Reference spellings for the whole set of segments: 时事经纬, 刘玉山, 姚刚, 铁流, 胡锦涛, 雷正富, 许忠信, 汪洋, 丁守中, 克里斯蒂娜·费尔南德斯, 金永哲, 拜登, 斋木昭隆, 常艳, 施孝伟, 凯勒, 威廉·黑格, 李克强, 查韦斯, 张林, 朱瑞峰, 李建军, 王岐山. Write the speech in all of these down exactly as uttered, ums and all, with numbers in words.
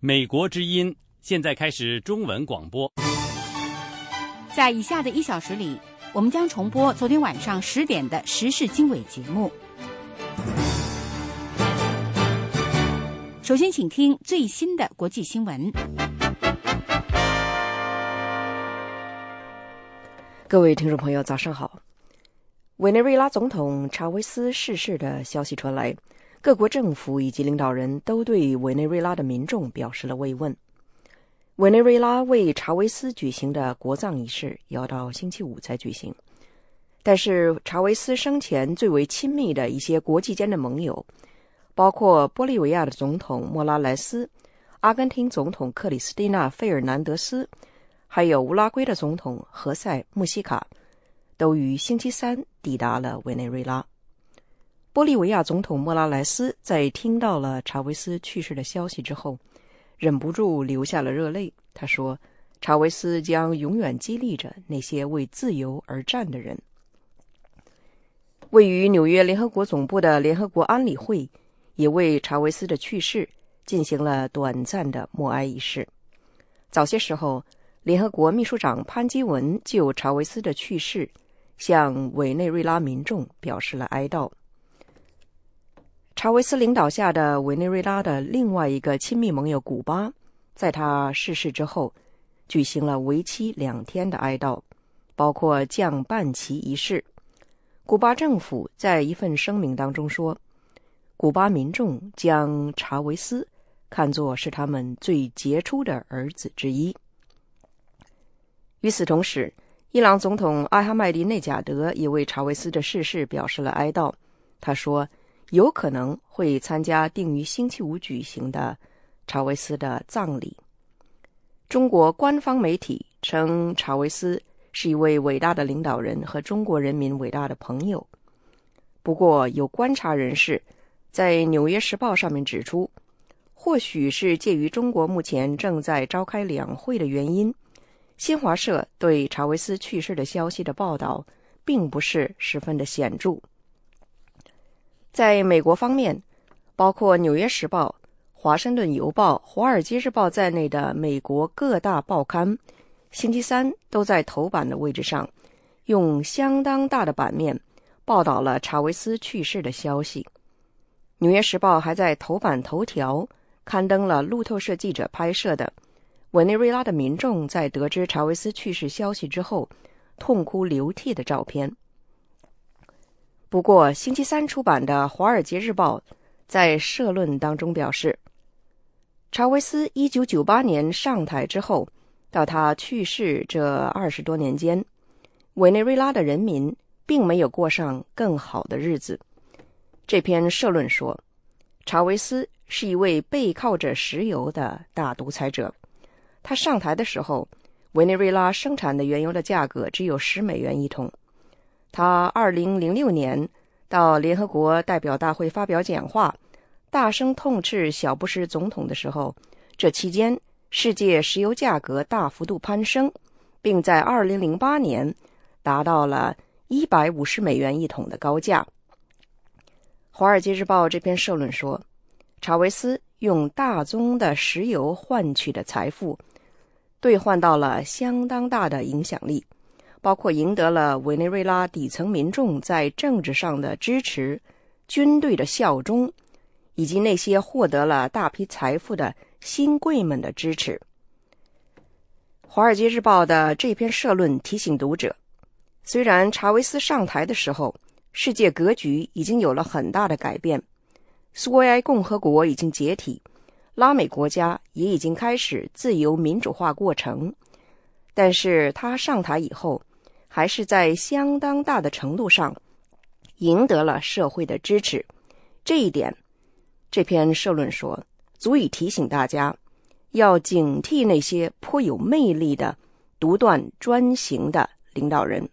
美国之音现在开始中文广播。在以下的一小时里，我们将重播昨天晚上十点的时事经纬节目。首先请听最新的国际新闻。各位听众朋友早上好。委内瑞拉总统查韦斯逝世的消息传来，各国政府以及领导人都对委内瑞拉的民众表示了慰问。委内瑞拉为查韦斯举行的国葬仪式要到星期五才举行，但是查韦斯生前最为亲密的一些国际间的盟友，包括玻利维亚的总统莫拉莱斯、阿根廷总统克里斯蒂娜·费尔南德斯，还有乌拉圭的总统何塞·穆西卡，都于星期三抵达了委内瑞拉。玻利维亚总统莫拉莱斯在听到了查韦斯去世的消息之后，忍不住流下了热泪。他说，查韦斯将永远激励着那些为自由而战的人。位于纽约联合国总部的联合国安理会也为查韦斯的去世进行了短暂的默哀仪式。早些时候，联合国秘书长潘基文就查韦斯的去世向委内瑞拉民众表示了哀悼。查韦斯领导下的委内瑞拉的另外一个亲密盟友古巴，在他逝世之后举行了为期两天的哀悼，包括降半旗仪式。古巴政府在一份声明当中说，古巴民众将查韦斯看作是他们最杰出的儿子之一。与此同时，伊朗总统艾哈迈迪内贾德也为查韦斯的逝世表示了哀悼。他说，有可能会参加定于星期五举行的查韦斯的葬礼。中国官方媒体称查韦斯是一位伟大的领导人和中国人民伟大的朋友。不过，有观察人士在《纽约时报》上面指出，或许是介于中国目前正在召开两会的原因，新华社对查韦斯去世的消息的报道并不是十分的显著。在美国方面，包括《纽约时报》、《华盛顿邮报》、《华尔街日报》在内的美国各大报刊，星期三都在头版的位置上，用相当大的版面报道了查韦斯去世的消息。《纽约时报》还在头版头条刊登了路透社记者拍摄的委内瑞拉的民众在得知查韦斯去世消息之后痛哭流涕的照片。不过，星期三出版的《华尔街日报》在社论当中表示，查韦斯一九九八年上台之后到他去世这二十多年间，委内瑞拉的人民并没有过上更好的日子。这篇社论说，查韦斯是一位背靠着石油的大独裁者。他上台的时候，委内瑞拉生产的原油的价格只有十美元一桶。他二零零六年到联合国代表大会发表讲话，大声痛斥小布什总统的时候，这期间世界石油价格大幅度攀升，并在二零零八年达到了一百五十美元一桶的高价。《华尔街日报》这篇社论说，查韦斯用大宗的石油换取的财富，兑换到了相当大的影响力，包括赢得了委内瑞拉底层民众在政治上的支持、军队的效忠，以及那些获得了大批财富的新贵们的支持。《华尔街日报》的这篇社论提醒读者，虽然查韦斯上台的时候，世界格局已经有了很大的改变，苏维埃共和国已经解体，拉美国家也已经开始自由民主化过程，但是他上台以后还是在相当大的程度上赢得了社会的支持。这一点，这篇社论说，足以提醒大家要警惕那些颇有魅力的独断专行的领导人。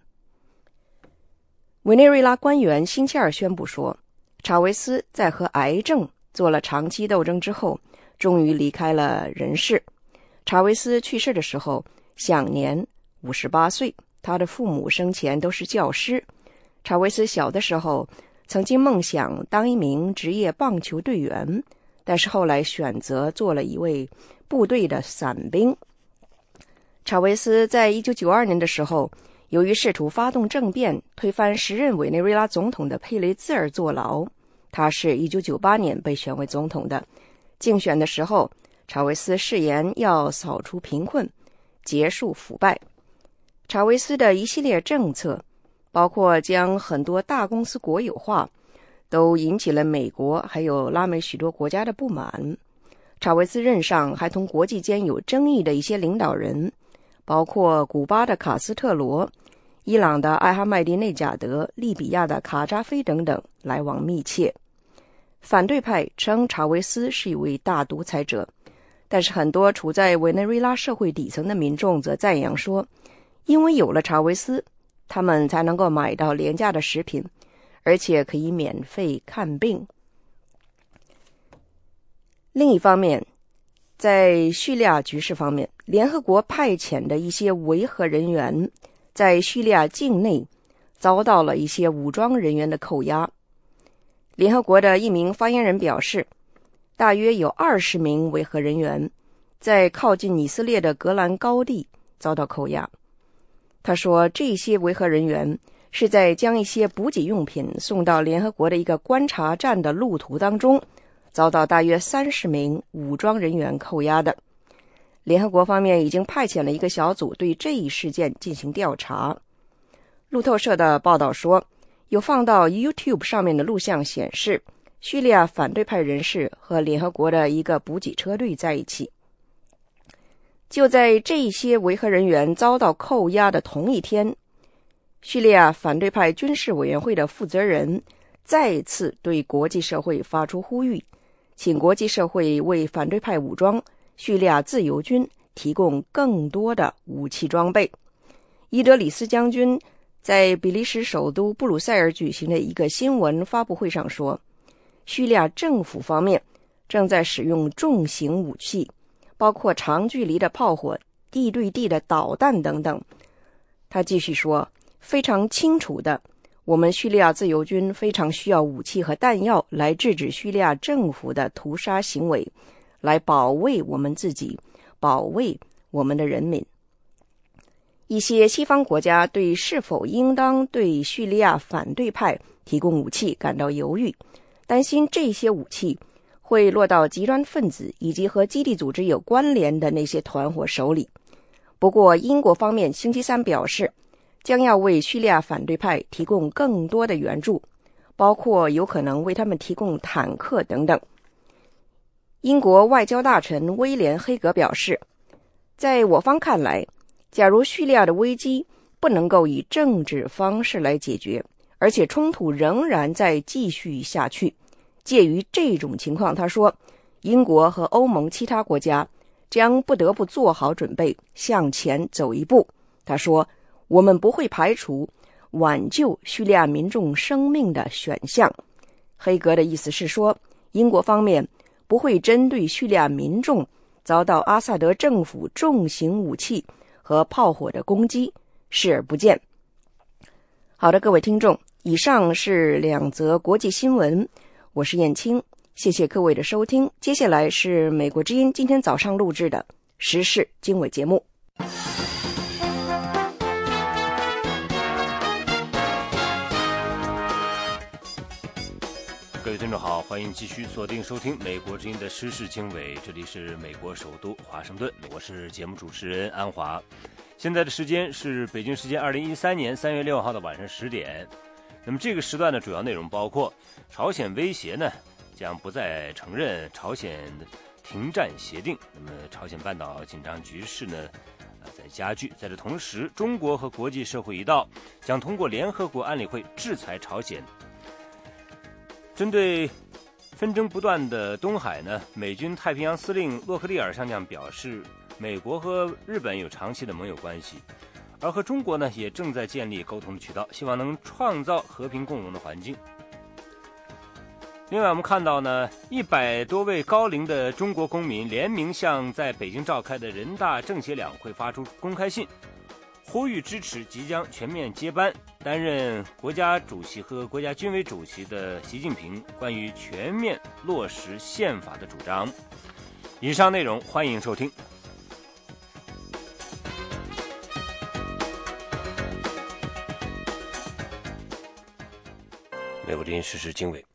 委内瑞拉官员星期二宣布说，查韦斯在和癌症做了长期斗争之后，终于离开了人世。查韦斯去世的时候享年五十八岁，他的父母生前都是教师。查韦斯小的时候曾经梦想当一名职业棒球队员，但是后来选择做了一位部队的伞兵。查韦斯在一九九二年的时候，由于试图发动政变推翻时任委内瑞拉总统的佩雷兹尔坐牢，他是一九九八年被选为总统的。竞选的时候，查韦斯誓言要扫除贫困，结束腐败。查韦斯的一系列政策，包括将很多大公司国有化，都引起了美国还有拉美许多国家的不满。查韦斯任上还同国际间有争议的一些领导人，包括古巴的卡斯特罗、伊朗的艾哈迈迪内贾德、利比亚的卡扎菲等等来往密切。反对派称查韦斯是一位大独裁者，但是很多处在委内瑞拉社会底层的民众则赞扬说，因为有了查韦斯，他们才能够买到廉价的食品，而且可以免费看病。另一方面，在叙利亚局势方面，联合国派遣的一些维和人员在叙利亚境内遭到了一些武装人员的扣押。联合国的一名发言人表示，大约有二十名维和人员在靠近以色列的戈兰高地遭到扣押。他说，这些维和人员是在将一些补给用品送到联合国的一个观察站的路途当中，遭到大约三十名武装人员扣押的。联合国方面已经派遣了一个小组对这一事件进行调查。路透社的报道说，有放到 YouTube 上面的录像显示，叙利亚反对派人士和联合国的一个补给车队在一起。就在这些维和人员遭到扣押的同一天，叙利亚反对派军事委员会的负责人再次对国际社会发出呼吁，请国际社会为反对派武装叙利亚自由军提供更多的武器装备。伊德里斯将军在比利时首都布鲁塞尔举行的一个新闻发布会上说，叙利亚政府方面正在使用重型武器，包括长距离的炮火、地对地的导弹等等。他继续说，非常清楚的，我们叙利亚自由军非常需要武器和弹药来制止叙利亚政府的屠杀行为，来保卫我们自己，保卫我们的人民。一些西方国家对是否应当对叙利亚反对派提供武器感到犹豫，担心这些武器会落到极端分子以及和基地组织有关联的那些团伙手里。不过英国方面星期三表示，将要为叙利亚反对派提供更多的援助，包括有可能为他们提供坦克等等。英国外交大臣威廉·黑格表示，在我方看来，假如叙利亚的危机不能够以政治方式来解决，而且冲突仍然在继续下去，介于这种情况，他说，英国和欧盟其他国家将不得不做好准备，向前走一步。他说，我们不会排除挽救叙利亚民众生命的选项。黑格的意思是说，英国方面不会针对叙利亚民众遭到阿萨德政府重型武器和炮火的攻击视而不见。好的，各位听众，以上是两则国际新闻，我是燕青，谢谢各位的收听。接下来是美国之音今天早上录制的时事经纬节目。各位听众好，欢迎继续锁定收听美国之音的时事经纬，这里是美国首都华盛顿，我是节目主持人安华。现在的时间是北京时间二零一三年三月六号的晚上十点。那么这个时段的主要内容包括：朝鲜威胁呢将不再承认朝鲜停战协定，那么朝鲜半岛紧张局势呢、呃、在加剧。在这同时，中国和国际社会一道将通过联合国安理会制裁朝鲜。针对纷争不断的东海呢，美军太平洋司令洛克利尔上将表示，美国和日本有长期的盟友关系，而和中国呢也正在建立沟通渠道，希望能创造和平共荣的环境。另外我们看到呢，一百多位高龄的中国公民联名向在北京召开的人大政协两会发出公开信，呼吁支持即将全面接班担任国家主席和国家军委主席的习近平关于全面落实宪法的主张。以上内容欢迎收听。美国之音时事经纬，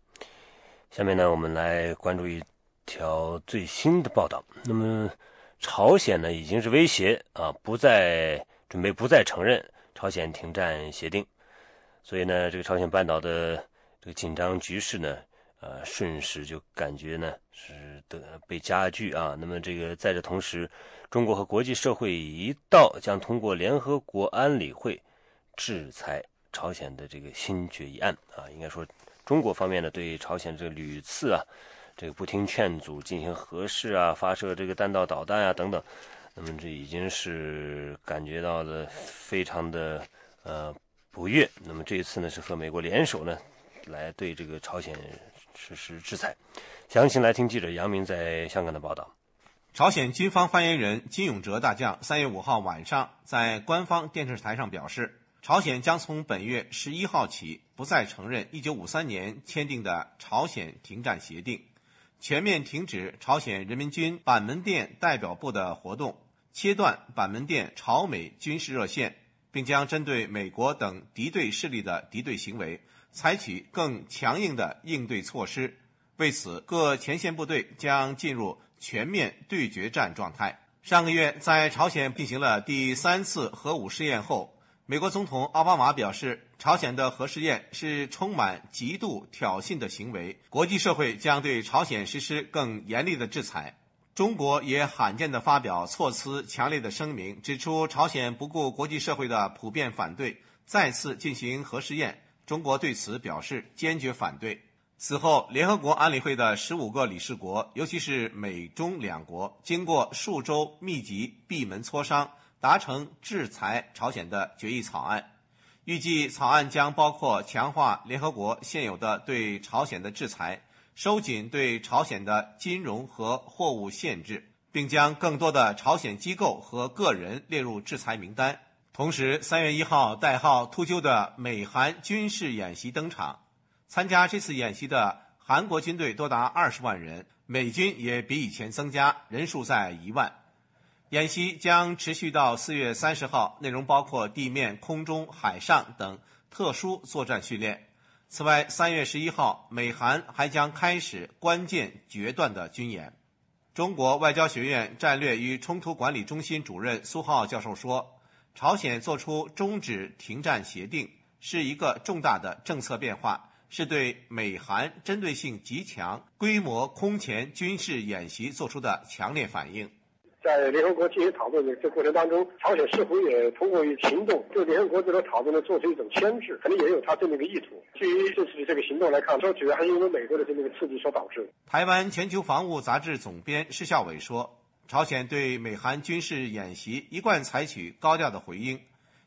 下面呢，我们来关注一条最新的报道。那么，朝鲜呢已经是威胁啊，不再准备不再承认朝鲜停战协定，所以呢，这个朝鲜半岛的这个紧张局势呢，呃，瞬时就感觉呢是的被加剧啊。那么，这个在这同时，中国和国际社会一道将通过联合国安理会制裁朝鲜的这个新决议案啊，应该说中国方面呢对朝鲜这个屡次啊这个不听劝阻进行核试啊，发射这个弹道导弹啊等等，那么这已经是感觉到的非常的呃不悦。那么这一次呢是和美国联手呢来对这个朝鲜实施制裁。详情来听记者杨明在香港的报道。朝鲜军方发言人金永哲大将三月五号晚上在官方电视台上表示，朝鲜将从本月十一号起不再承认一九五三年签订的朝鲜停战协定，全面停止朝鲜人民军板门店代表部的活动，切断板门店朝美军事热线，并将针对美国等敌对势力的敌对行为采取更强硬的应对措施。为此，各前线部队将进入全面对决战状态。上个月在朝鲜进行了第三次核武试验后，美国总统奥巴马表示，朝鲜的核试验是充满极度挑衅的行为，国际社会将对朝鲜实施更严厉的制裁。中国也罕见地发表措辞强烈的声明，指出朝鲜不顾国际社会的普遍反对，再次进行核试验，中国对此表示坚决反对。此后，联合国安理会的十五个理事国，尤其是美中两国，经过数周密集闭门磋商，达成制裁朝鲜的决议草案。预计草案将包括强化联合国现有的对朝鲜的制裁，收紧对朝鲜的金融和货物限制，并将更多的朝鲜机构和个人列入制裁名单。同时，三月一号代号秃鹫的美韩军事演习登场。参加这次演习的韩国军队多达二十万人，美军也比以前增加，人数在一万。演习将持续到四月三十号，内容包括地面、空中、海上等特殊作战训练。此外，三月十一号，美韩还将开始关键决断的军演。中国外交学院战略与冲突管理中心主任苏浩教授说，朝鲜做出终止停战协定是一个重大的政策变化，是对美韩针对性极强、规模空前军事演习做出的强烈反应。在联合国进行讨论的这过程当中，朝鲜似乎也通过行动对联合国这种讨论呢做出一种牵制，可能也有它这么一个意图。至于这次这个行动来看，说主要还是因为美国的这么一个刺激所导致。台湾全球防务杂志总编施孝伟说，朝鲜对美韩军事演习一贯采取高调的回应，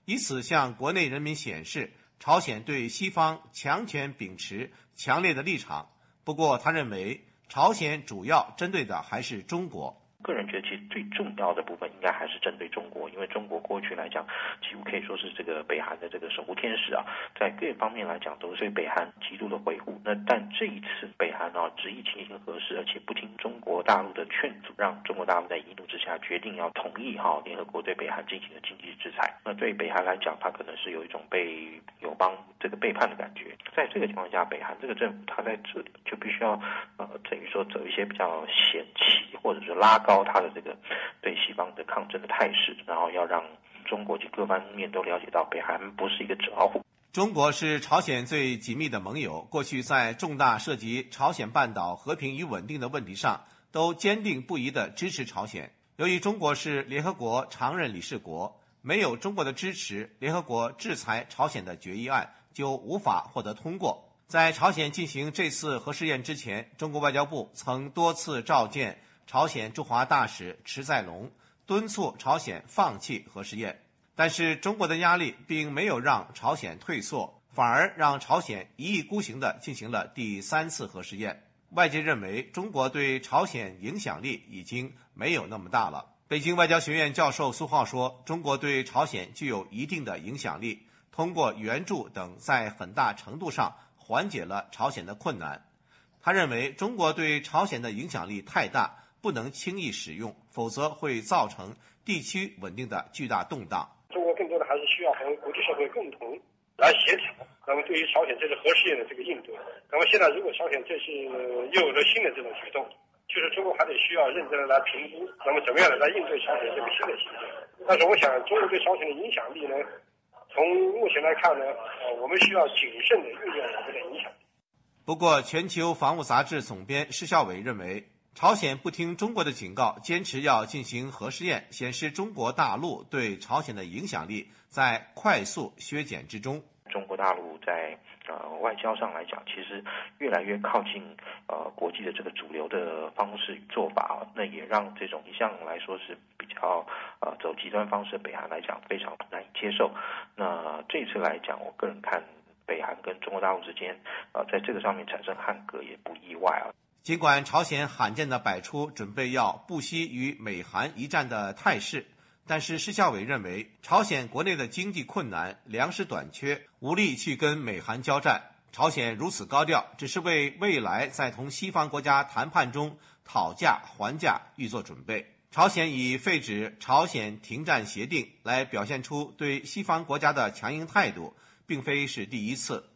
以此向国内人民显示朝鲜对西方强权秉持强烈的立场。不过他认为，朝鲜主要针对的还是中国。个人觉得其实最重要的部分应该还是针对中国，因为中国过去来讲几乎可以说是这个北韩的这个守护天使啊，在各方面来讲都是对北韩极度的维护。那但这一次北韩啊执意进行核试，而且不听中国大陆的劝阻，让中国大陆在一怒之下决定要同意哈、啊、联合国对北韩进行的经济制裁。那对北韩来讲，它可能是有一种被友邦这个背叛的感觉。在这个情况下，北韩这个政府它在这里就必须要呃等于说走一些比较险棋，或者是拉高他的这个对西方的抗争的态势，然后要让中国及各方面都了解到北韩不是一个纸老虎。中国是朝鲜最紧密的盟友，过去在重大涉及朝鲜半岛和平与稳定的问题上都坚定不移地支持朝鲜。由于中国是联合国常任理事国，没有中国的支持，联合国制裁朝鲜的决议案就无法获得通过。在朝鲜进行这次核试验之前，中国外交部曾多次召见朝鲜驻华大使池在龙，敦促朝鲜放弃核试验，但是中国的压力并没有让朝鲜退缩，反而让朝鲜一意孤行地进行了第三次核试验。外界认为中国对朝鲜影响力已经没有那么大了。北京外交学院教授苏浩说，中国对朝鲜具有一定的影响力，通过援助等在很大程度上缓解了朝鲜的困难。他认为中国对朝鲜的影响力太大，不能轻易使用，否则会造成地区稳定的巨大动荡。中国更多的还是需要和国际社会共同来协调，那么对于朝鲜这次核试验的这个应对，那么现在如果朝鲜这次又有了新的这种举动，就是中国还得需要认真的来评估，那么怎么样的来应对朝鲜这个新的情况。但是我想，中国对朝鲜的影响力呢，从目前来看呢，呃，我们需要谨慎的运用我们的影响力。不过，全球防务杂志总编施孝伟认为，朝鲜不听中国的警告，坚持要进行核试验，显示中国大陆对朝鲜的影响力在快速削减之中。中国大陆在呃外交上来讲，其实越来越靠近呃国际的这个主流的方式与做法，那也让这种一向来说是比较呃走极端方式的北韩来讲非常难以接受。那这次来讲，我个人看北韩跟中国大陆之间呃在这个上面产生汉格也不意外啊。尽管朝鲜罕见地摆出准备要不惜与美韩一战的态势，但是施孝伟认为，朝鲜国内的经济困难、粮食短缺，无力去跟美韩交战。朝鲜如此高调，只是为未来在同西方国家谈判中讨价还价预做准备。朝鲜以废止朝鲜停战协定来表现出对西方国家的强硬态度，并非是第一次。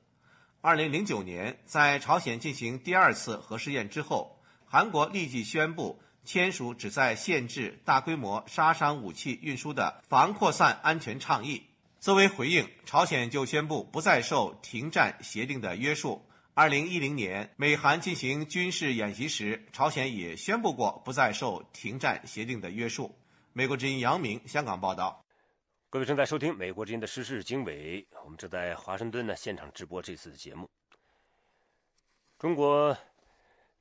二零零九年，在朝鲜进行第二次核试验之后，韩国立即宣布签署旨在限制大规模杀伤武器运输的防扩散安全倡议。作为回应，朝鲜就宣布不再受停战协定的约束。二零一零年，美韩进行军事演习时，朝鲜也宣布过不再受停战协定的约束。美国之音杨明，香港报道。各位正在收听美国之音的时事经纬，我们正在华盛顿呢现场直播这次的节目。中国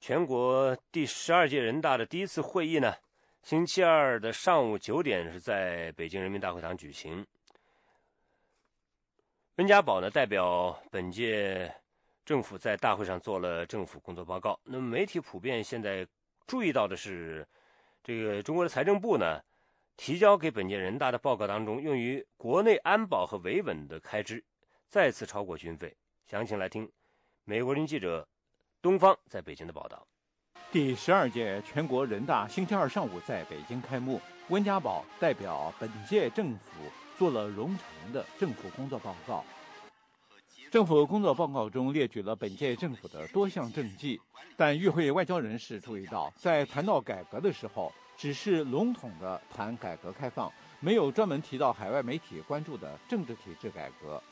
全国第十二届人大的第一次会议呢，星期二的上午九点是在北京人民大会堂举行。温家宝呢代表本届政府在大会上做了政府工作报告。那么媒体普遍现在注意到的是，这个中国的财政部呢提交给本届人大的报告当中，用于国内安保和维稳的开支再次超过军费。详情来听美国人记者东方在北京的报道。第十二届全国人大星期二上午在北京开幕，温家宝代表本届政府做了冗长的政府工作报告。政府工作报告中列举了本届政府的多项政绩，但与会外交人士注意到，在谈到改革的时候，只是笼统地谈改革开放，没有专门提到海外媒体关注的政治体制改革。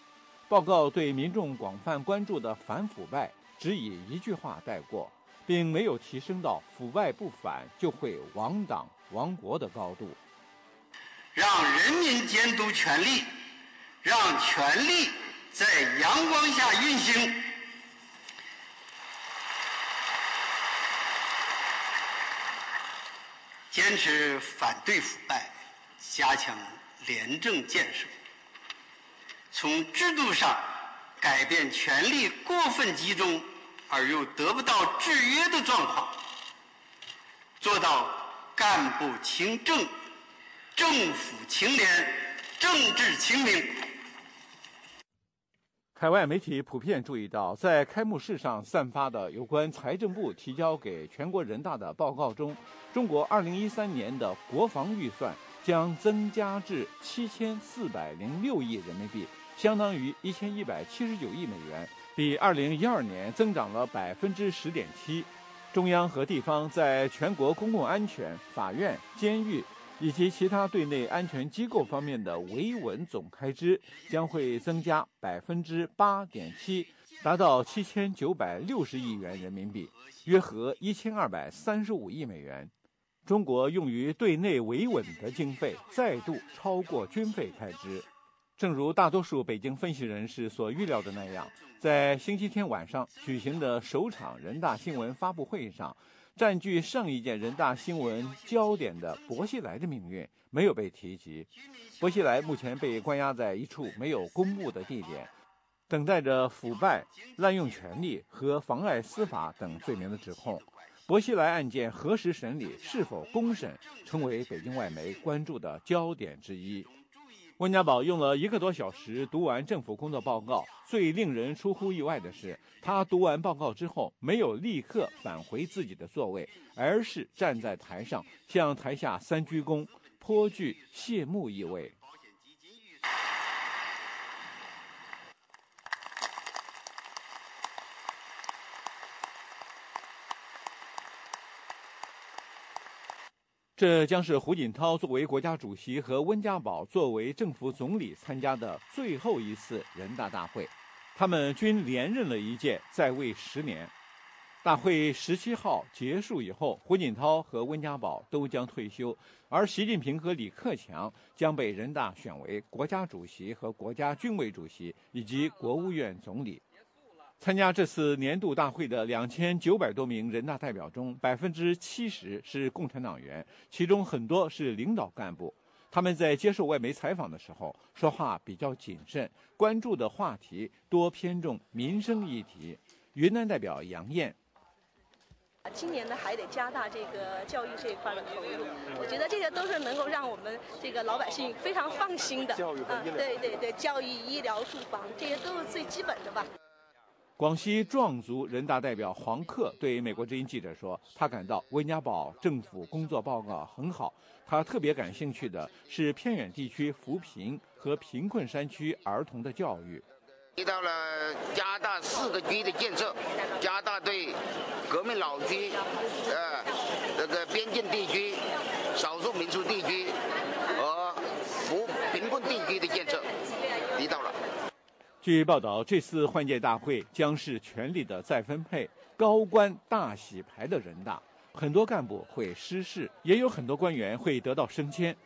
报告对民众广泛关注的反腐败只以一句话带过，并没有提升到腐败不反就会亡党亡国的高度。让人民监督权力，让权力在阳光下运行，坚持反对腐败，加强廉政建设，从制度上改变权力过分集中而又得不到制约的状况，做到干部勤政、政府勤廉、政治清明。海外媒体普遍注意到，在开幕式上散发的有关财政部提交给全国人大的报告中，中国二零一三年的国防预算将增加至七千四百零六亿人民币，相当于一千一百七十九亿美元，比二零一二年增长了百分之十点七。中央和地方在全国公共安全、法院、监狱以及其他对内安全机构方面的维稳总开支将会增加百分之八点七，达到七千九百六十亿元人民币，约合一千二百三十五亿美元。中国用于对内维稳的经费再度超过军费开支。正如大多数北京分析人士所预料的那样，在星期天晚上举行的首场人大新闻发布会上，占据上一届人大新闻焦点的薄熙来的命运没有被提及。薄熙来目前被关押在一处没有公布的地点，等待着腐败、滥用权力和妨碍司法等罪名的指控。薄熙来案件何时审理、是否公审，成为北京外媒关注的焦点之一。温家宝用了一个多小时读完政府工作报告。最令人出乎意外的是，他读完报告之后没有立刻返回自己的座位，而是站在台上向台下三鞠躬，颇具谢幕意味。这将是胡锦涛作为国家主席和温家宝作为政府总理参加的最后一次人大大会，他们均连任了一届，在位十年。大会十七号结束以后，胡锦涛和温家宝都将退休，而习近平和李克强将被人大选为国家主席和国家军委主席以及国务院总理。参加这次年度大会的两千九百多名人大代表中，百分之七十是共产党员，其中很多是领导干部。他们在接受外媒采访的时候，说话比较谨慎，关注的话题多偏重民生议题。云南代表杨艳：今年呢，还得加大这个教育这一块的投入，我觉得这个都是能够让我们这个老百姓非常放心的。教育和医疗，对对对，教育、医疗、住房，这些都是最基本的吧。广西壮族人大代表黄克对美国之音记者说，他感到温家宝政府工作报告很好，他特别感兴趣的是偏远地区扶贫和贫困山区儿童的教育。提到了加大四个区的建设，加大对革命老区、呃这个边境地区、少数民族地区和扶贫困地区的建设，提到了。据报道，这次换届大会将是权力的再分配，高官大洗牌的人大，很多干部会失势，也有很多官员会得到升迁。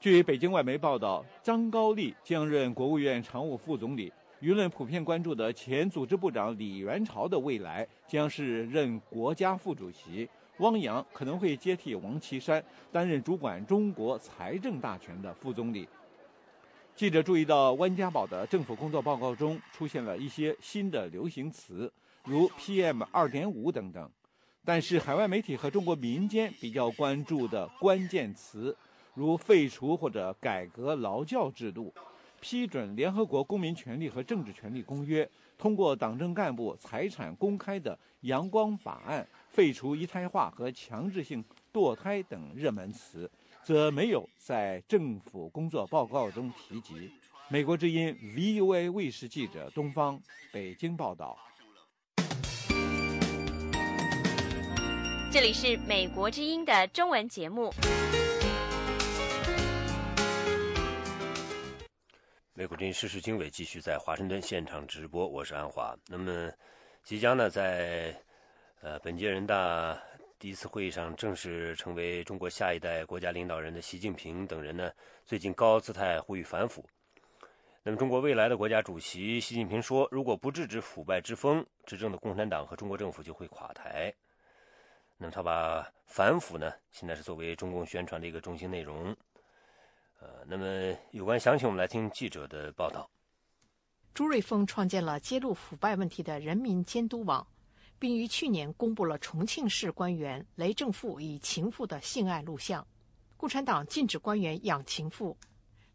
据北京外媒报道，张高丽将任国务院常务副总理，舆论普遍关注的前组织部长李元朝的未来将是任国家副主席，汪洋可能会接替王岐山担任主管中国财政大权的副总理。记者注意到，温家宝的政府工作报告中出现了一些新的流行词，如 P M 二点五 等等。但是，海外媒体和中国民间比较关注的关键词，如废除或者改革劳教制度、批准联合国公民权利和政治权利公约、通过党政干部财产公开的阳光法案、废除一胎化和强制性堕胎等热门词，则没有在政府工作报告中提及。美国之音 V O A 卫视记者东方北京报道。这里是美国之音的中文节目。美国之音时事经纬继续在华盛顿现场直播，我是安华。那么，即将呢在呃本届人大第一次会议上正式成为中国下一代国家领导人的习近平等人呢，最近高姿态呼吁反腐。那么中国未来的国家主席习近平说，如果不制止腐败之风，执政的共产党和中国政府就会垮台。那么他把反腐呢现在是作为中共宣传的一个中心内容。呃，那么有关详情我们来听记者的报道。朱瑞峰创建了揭露腐败问题的人民监督网，并于去年公布了重庆市官员雷正富以情妇的性爱录像。共产党禁止官员养情妇，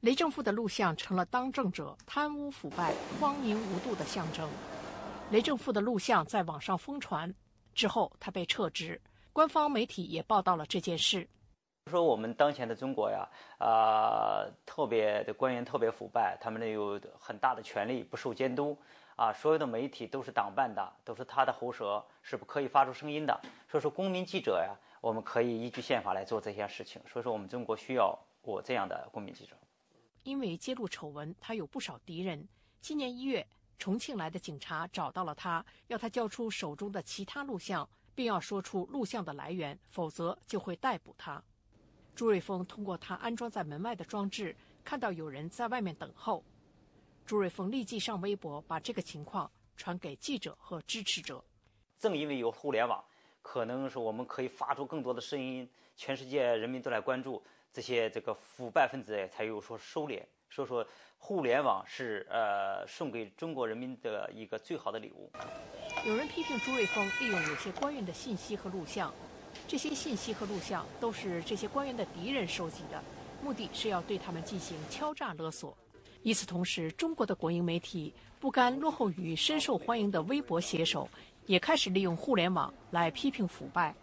雷正富的录像成了当政者贪污腐败、荒淫无度的象征。雷正富的录像在网上疯传之后，他被撤职，官方媒体也报道了这件事。说我们当前的中国呀，啊、呃，特别的官员特别腐败，他们有很大的权力不受监督。啊，所有的媒体都是党办的，都是他的喉舌，是不可以发出声音的。所以说，公民记者呀，我们可以依据宪法来做这些事情。所以说，我们中国需要我这样的公民记者。因为揭露丑闻，他有不少敌人。今年一月，重庆来的警察找到了他，要他交出手中的其他录像，并要说出录像的来源，否则就会逮捕他。朱瑞峰通过他安装在门外的装置，看到有人在外面等候。朱瑞峰立即上微博把这个情况传给记者和支持者。正因为有互联网，可能是我们可以发出更多的声音，全世界人民都来关注这些这个腐败分子才有所收敛。所以说，互联网是呃送给中国人民的一个最好的礼物。有人批评朱瑞峰利用有些官员的信息和录像，这些信息和录像都是这些官员的敌人收集的，目的是要对他们进行敲诈勒索。与此同时，中国的国营媒体不甘落后于深受欢迎的微博写手，也开始利用互联网来批评腐败。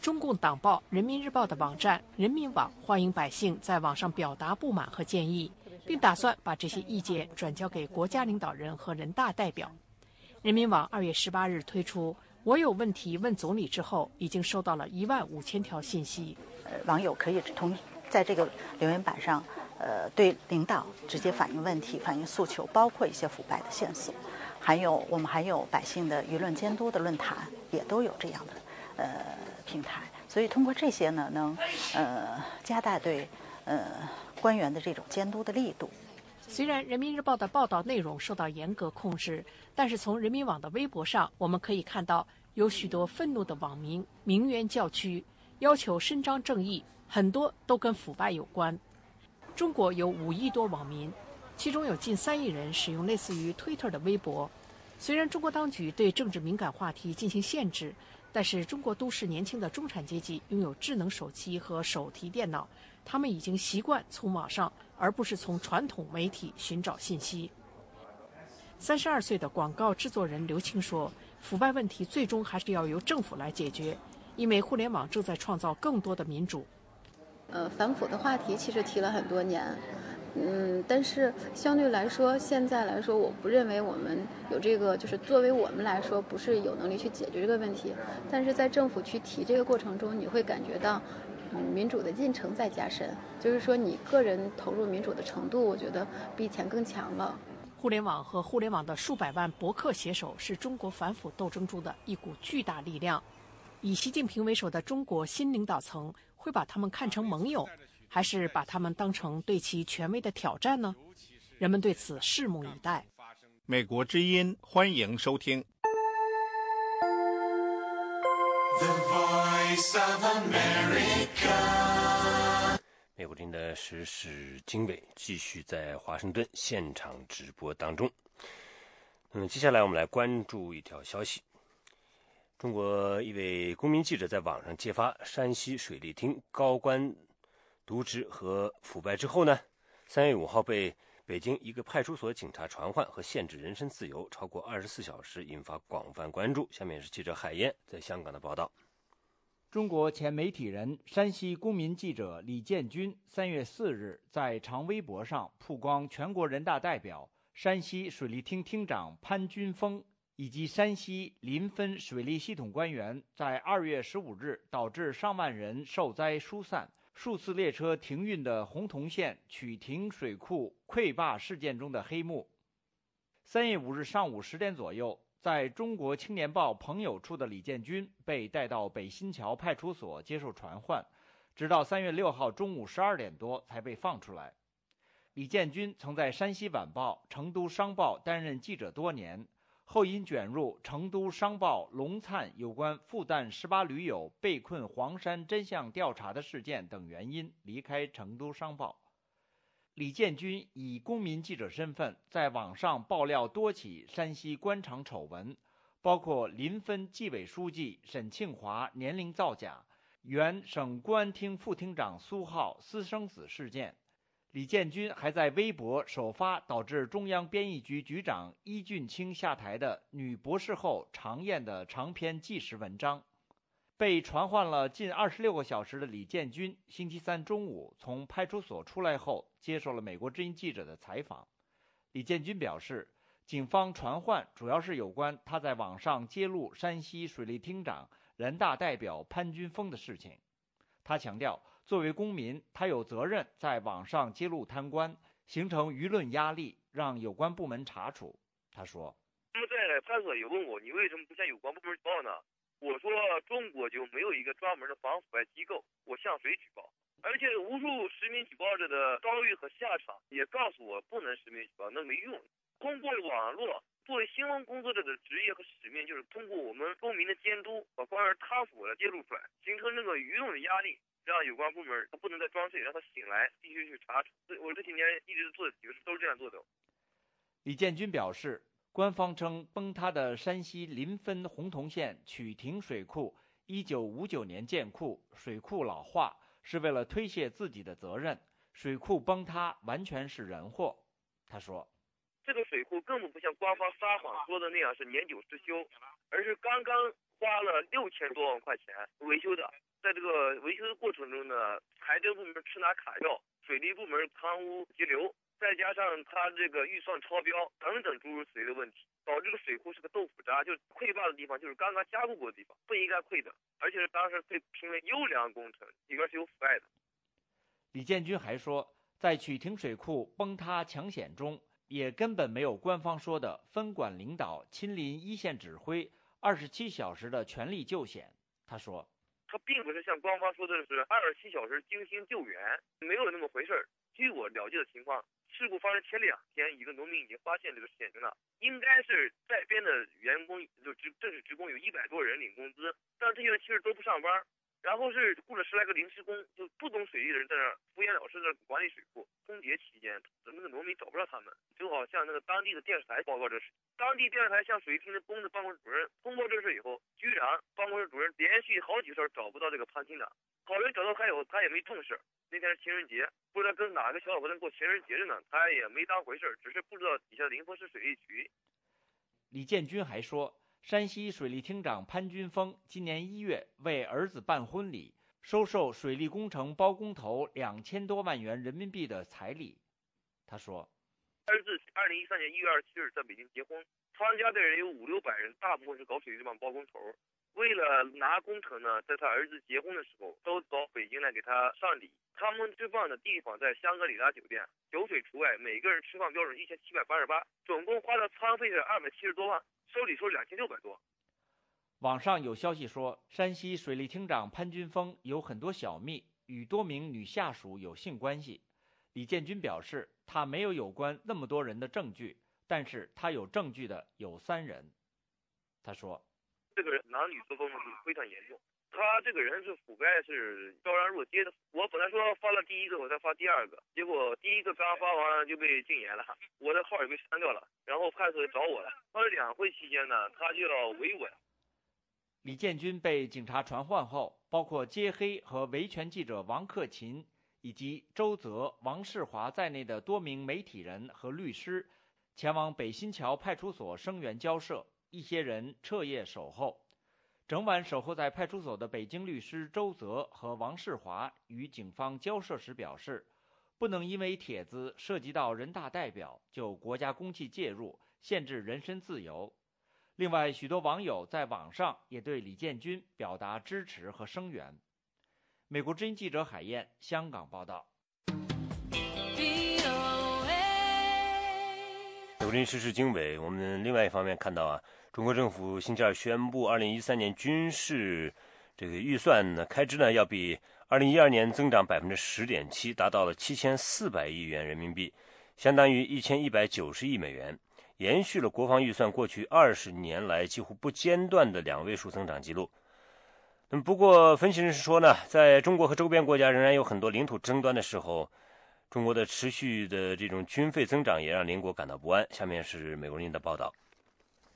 中共党报《人民日报》的网站人民网欢迎百姓在网上表达不满和建议，并打算把这些意见转交给国家领导人和人大代表。人民网二月十八日推出我有问题问总理之后，已经收到了一万五千条信息。网友可以同在这个留言板上，呃，对领导直接反映问题、反映诉求，包括一些腐败的线索，还有我们还有百姓的舆论监督的论坛，也都有这样的呃平台。所以通过这些呢，能呃加大对呃官员的这种监督的力度。虽然人民日报的报道内容受到严格控制，但是从人民网的微博上，我们可以看到有许多愤怒的网民鸣冤叫屈，要求伸张正义，很多都跟腐败有关。中国有五亿多网民，其中有近三亿人使用类似于推特的微博。虽然中国当局对政治敏感话题进行限制，但是中国都市年轻的中产阶级拥有智能手机和手提电脑，他们已经习惯从网上而不是从传统媒体寻找信息。三十二岁的广告制作人刘庆说，腐败问题最终还是要由政府来解决，因为互联网正在创造更多的民主。呃，反腐的话题其实提了很多年，嗯，但是相对来说，现在来说，我不认为我们有这个，就是作为我们来说，不是有能力去解决这个问题。但是在政府去提这个过程中，你会感觉到，嗯，民主的进程在加深，就是说你个人投入民主的程度，我觉得比以前更强了。互联网和互联网的数百万博客写手是中国反腐斗争中的一股巨大力量。以习近平为首的中国新领导层会把他们看成盟友，还是把他们当成对其权威的挑战呢？人们对此拭目以待。美国之音，欢迎收听。美国之音的时事经纬继续在华盛顿现场直播当中。嗯，接下来我们来关注一条消息。中国一位公民记者在网上揭发山西水利厅高官渎职和腐败之后呢，三月五号被北京一个派出所警察传唤和限制人身自由超过二十四小时，引发广泛关注。下面是记者海燕在香港的报道。中国前媒体人、山西公民记者李建军三月四日在长微博上曝光全国人大代表、山西水利厅厅长潘军锋，以及山西临汾水利系统官员在二月十五日导致上万人受灾疏散、数次列车停运的洪洞县曲亭水库溃坝事件中的黑幕。三月五日上午十点左右，在中国青年报朋友处的李建军被带到北新桥派出所接受传唤，直到三月六号中午十二点多才被放出来。李建军曾在山西晚报、成都商报担任记者多年。后因卷入成都商报龙灿有关复旦十八驴友被困黄山真相调查的事件等原因离开成都商报。李建军以公民记者身份在网上爆料多起山西官场丑闻，包括临汾纪委书记沈庆华年龄造假、原省公安厅副厅长苏浩私生子事件。李建军还在微博首发导致中央编译局局长伊俊清下台的女博士后常艳的长篇纪实文章。被传唤了近二十六个小时的李建军，星期三中午从派出所出来后，接受了美国之音记者的采访。李建军表示，警方传唤主要是有关他在网上揭露山西水利厅长、人大代表潘军锋的事情。他强调，作为公民，他有责任在网上揭露贪官，形成舆论压力，让有关部门查处。他说：“他们在派出所也问我，你为什么不向有关部门举报呢？我说中国就没有一个专门的反腐败机构，我向谁举报？而且无数实名举报者的遭遇和下场也告诉我，不能实名举报，那没用。通过网络，作为新闻工作者的职业和使命，就是通过我们公民的监督，把官员贪腐的揭露出来，形成那个舆论的压力。”让有关部门他不能再装睡，让他醒来，必须去查处。我这些年一直做的几个事都是这样做的。李建军表示，官方称崩塌的山西临汾洪洞县曲亭水库，一九五九年建库，水库老化，是为了推卸自己的责任，水库崩塌完全是人祸。他说，这个水库根本不像官方撒谎说的那样是年久失修，而是刚刚花了六千多万块钱维修的。在这个维修的过程中呢，财政部门吃拿卡要，水利部门贪污截流，再加上他这个预算超标等等诸如此类的问题，导致这个水库是个豆腐渣，就是溃坝的地方，就是刚刚加固过的地方，不应该溃的，而且是当时被评为优良工程，里边是有腐败的。李建军还说，在曲亭水库崩塌抢险中，也根本没有官方说的分管领导亲临一线指挥，二十七小时的全力救险。他说，他并不是像官方说的是二十七小时精心救援，没有那么回事儿。据我了解的情况，事故发生前两天，一个农民已经发现这个险情了，应该是在编的员工，就职正式职工有一百多人领工资，但这些人其实都不上班，然后是雇了十来个临时工，就不懂水利的人在那儿敷衍了事，在那儿管理水库。空劫期间，咱们的农民找不到他们，正好向那个当地的电视台报告这事。当地电视台向水利厅的工的办公室主任通报这事以后，居然办公室主任连续好几天找不到这个潘厅长，好人找到他以后，他也没重视。那天是情人节，不知道跟哪个小伙伴过情人节呢，他也没当回事，只是不知道底下临沂市水利局。李建军还说，山西水利厅长潘军峰今年一月为儿子办婚礼，收受水利工程包工头两千多万元人民币的彩礼。他说，儿子二零一三年一月二十七日在北京结婚，参加的人有五六百人，大部分是搞水利这帮包工头。为了拿工程呢，在他儿子结婚的时候，都到北京来给他上礼。他们吃饭的地方在香格里拉酒店，酒水除外，每个人吃饭标准一千七百八十八，总共花的餐费是二百七十多万，收礼收两千六百多。网上有消息说，山西水利厅长潘军峰有很多小秘，与多名女下属有性关系。李建军表示，他没有有关那么多人的证据，但是他有证据的有三人。他说，这个人男女作风非常严重，他这个人是腐败，是昭然若揭的。我本来说发了第一个，我再发第二个，结果第一个刚发完了就被禁言了，我的号也被删掉了，然后派出所找我了。他这两会期间呢，他就要维稳。李建军被警察传唤后，包括揭黑和维权记者王克勤以及周泽、王世华在内的多名媒体人和律师，前往北新桥派出所声援交涉。一些人彻夜守候，整晚守候在派出所的北京律师周泽和王世华与警方交涉时表示，不能因为帖子涉及到人大代表，就国家公器介入，限制人身自由。另外，许多网友在网上也对李建军表达支持和声援。美国之音记者海燕，香港报道。抖音时事经纬，我们另外一方面看到啊，中国政府星期二宣布，二零一三年军事这个预算呢，开支呢要比二零一二年增长百分之十点七，达到了七千四百亿元人民币，相当于一千一百九十亿美元，延续了国防预算过去二十年来几乎不间断的两位数增长记录。那么，不过分析人士说呢，在中国和周边国家仍然有很多领土争端的时候，中国的持续的这种军费增长也让邻国感到不安。下面是美国人的报道。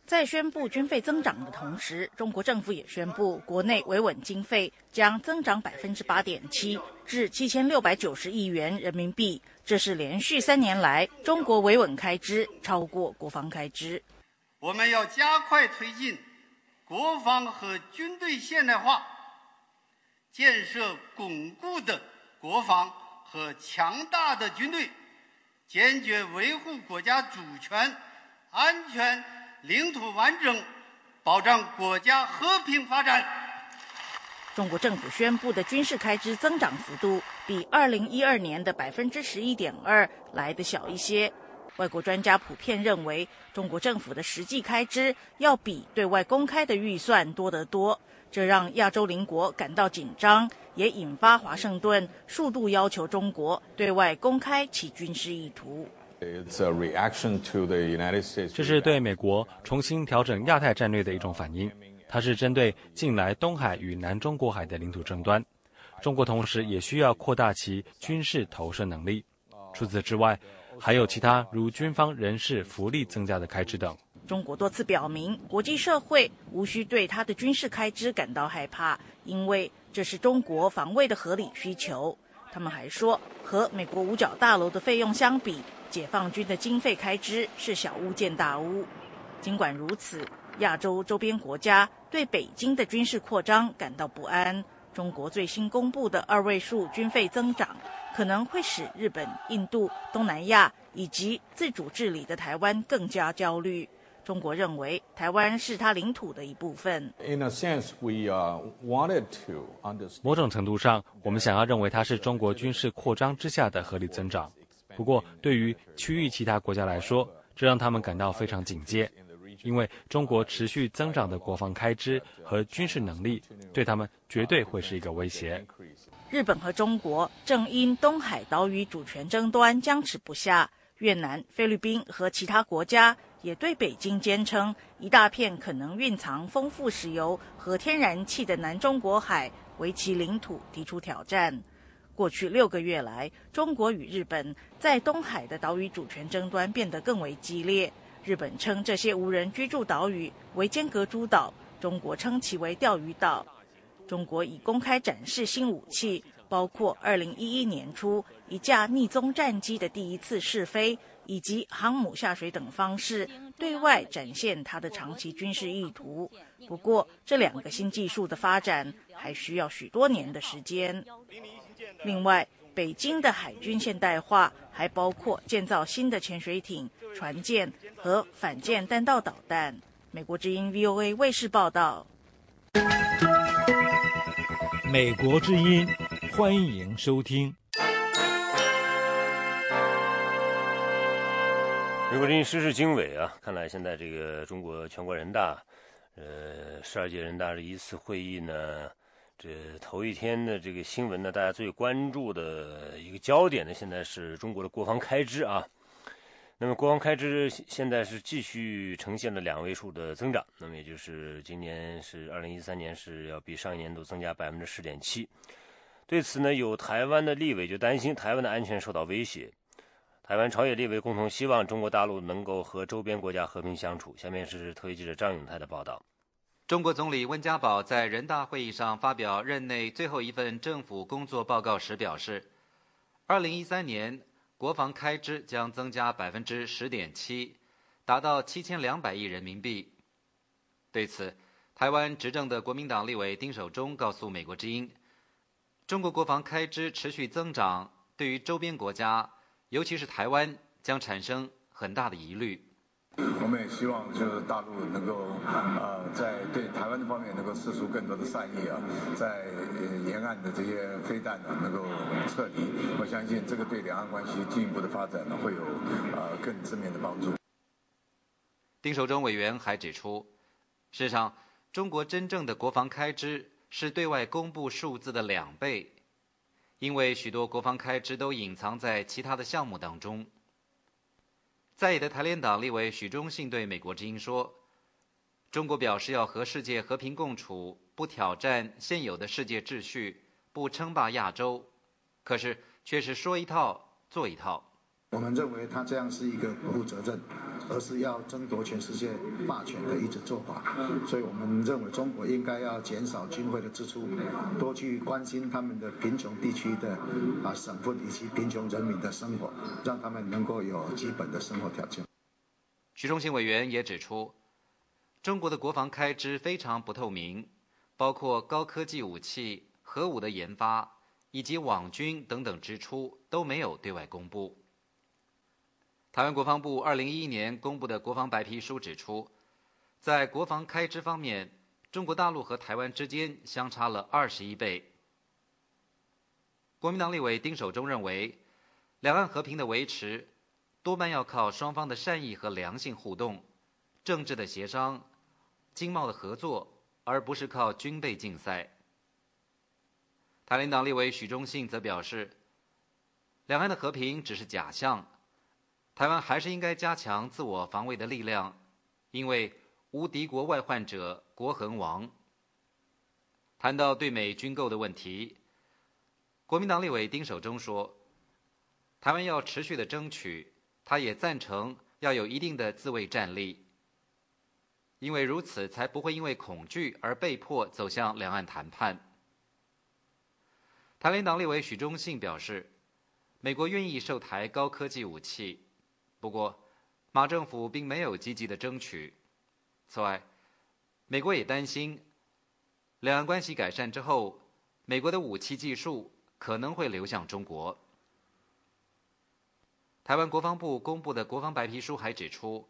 在宣布军费增长的同时，中国政府也宣布国内维稳经费将增长 百分之八点七 至七千六百九十亿元人民币，这是连续三年来中国维稳开支超过国防开支。我们要加快推进国防和军队现代化，建设巩固的国防和强大的军队，坚决维护国家主权、安全、领土完整，保障国家和平发展。中国政府宣布的军事开支增长幅度比二零一二年的 百分之十一点二 来得小一些。外国专家普遍认为，中国政府的实际开支要比对外公开的预算多得多，这让亚洲邻国感到紧张，也引发华盛顿数度要求中国对外公开其军事意图。这是对美国重新调整亚太战略的一种反应，它是针对近来东海与南中国海的领土争端。中国同时也需要扩大其军事投射能力。除此之外，还有其他如军方人事福利增加的开支等。中国多次表明，国际社会无需对它的军事开支感到害怕，因为这是中国防卫的合理需求。他们还说，和美国五角大楼的费用相比，解放军的经费开支是小巫见大巫。尽管如此，亚洲周边国家对北京的军事扩张感到不安。中国最新公布的二位数军费增长，可能会使日本、印度、东南亚以及自主治理的台湾更加焦虑。中国认为台湾是它领土的一部分。某种程度上，我们想要认为它是中国军事扩张之下的合理增长。不过，对于区域其他国家来说，这让他们感到非常警戒，因为中国持续增长的国防开支和军事能力对他们绝对会是一个威胁。日本和中国正因东海岛屿主权争端僵持不下，越南、菲律宾和其他国家也对北京坚称，一大片可能蕴藏丰富石油和天然气的南中国海为其领土提出挑战。过去六个月来，中国与日本在东海的岛屿主权争端变得更为激烈。日本称这些无人居住岛屿为尖阁诸岛，中国称其为钓鱼岛。中国已公开展示新武器，包括二零一一年初一架逆踪战机的第一次试飞，以及航母下水等方式对外展现它的长期军事意图。不过，这两个新技术的发展还需要许多年的时间。另外，北京的海军现代化还包括建造新的潜水艇、船舰和反舰弹道导弹。美国之音 V O A 卫视报道。美国之音，欢迎收听。美国之音时事经纬啊，看来现在这个中国全国人大，呃，十二届人大这一次会议呢，这头一天的这个新闻呢，大家最关注的一个焦点呢，现在是中国的国防开支啊。那么国防开支现在是继续呈现了两位数的增长，那么也就是今年是二零一三年是要比上一年度增加 百分之十点七。对此呢，有台湾的立委就担心台湾的安全受到威胁。台湾朝野立委共同希望中国大陆能够和周边国家和平相处。下面是特约记者张永泰的报道。中国总理温家宝在人大会议上发表任内最后一份政府工作报告时表示，二零一三年国防开支将增加 百分之十点七， 达到七千两百亿人民币。对此，台湾执政的国民党立委丁守中告诉美国之音，中国国防开支持续增长对于周边国家尤其是台湾将产生很大的疑虑。我们也希望就是大陆能够呃在对台湾这方面能够释出更多的善意啊，在沿岸的这些飞弹呢能够撤离，我相信这个对两岸关系进一步的发展呢会有呃更正面的帮助。丁守中委员还指出，事实上中国真正的国防开支是对外公布数字的两倍。因为许多国防开支都隐藏在其他的项目当中。在野的台联党立委许忠信对美国之音说，中国表示要和世界和平共处，不挑战现有的世界秩序，不称霸亚洲，可是却是说一套做一套。我们认为他这样是一个不负责任，而是要争夺全世界霸权的一种做法，所以我们认为中国应该要减少军费的支出，多去关心他们的贫穷地区的啊省份以及贫穷人民的生活，让他们能够有基本的生活条件。徐忠信委员也指出，中国的国防开支非常不透明，包括高科技武器、核武的研发以及网军等等支出都没有对外公布。台湾国防部二零一一年公布的国防白皮书指出，在国防开支方面，中国大陆和台湾之间相差了二十一倍。国民党立委丁守中认为，两岸和平的维持多半要靠双方的善意和良性互动、政治的协商、经贸的合作，而不是靠军备竞赛。台联党立委许忠信则表示，两岸的和平只是假象，台湾还是应该加强自我防卫的力量，因为无敌国外患者国恒亡。谈到对美军购的问题，国民党立委丁守中说，台湾要持续的争取，他也赞成要有一定的自卫战力，因为如此才不会因为恐惧而被迫走向两岸谈判。台湾党立委许忠信表示，美国愿意售台高科技武器，不过马政府并没有积极的争取。此外，美国也担心两岸关系改善之后，美国的武器技术可能会流向中国。台湾国防部公布的国防白皮书还指出，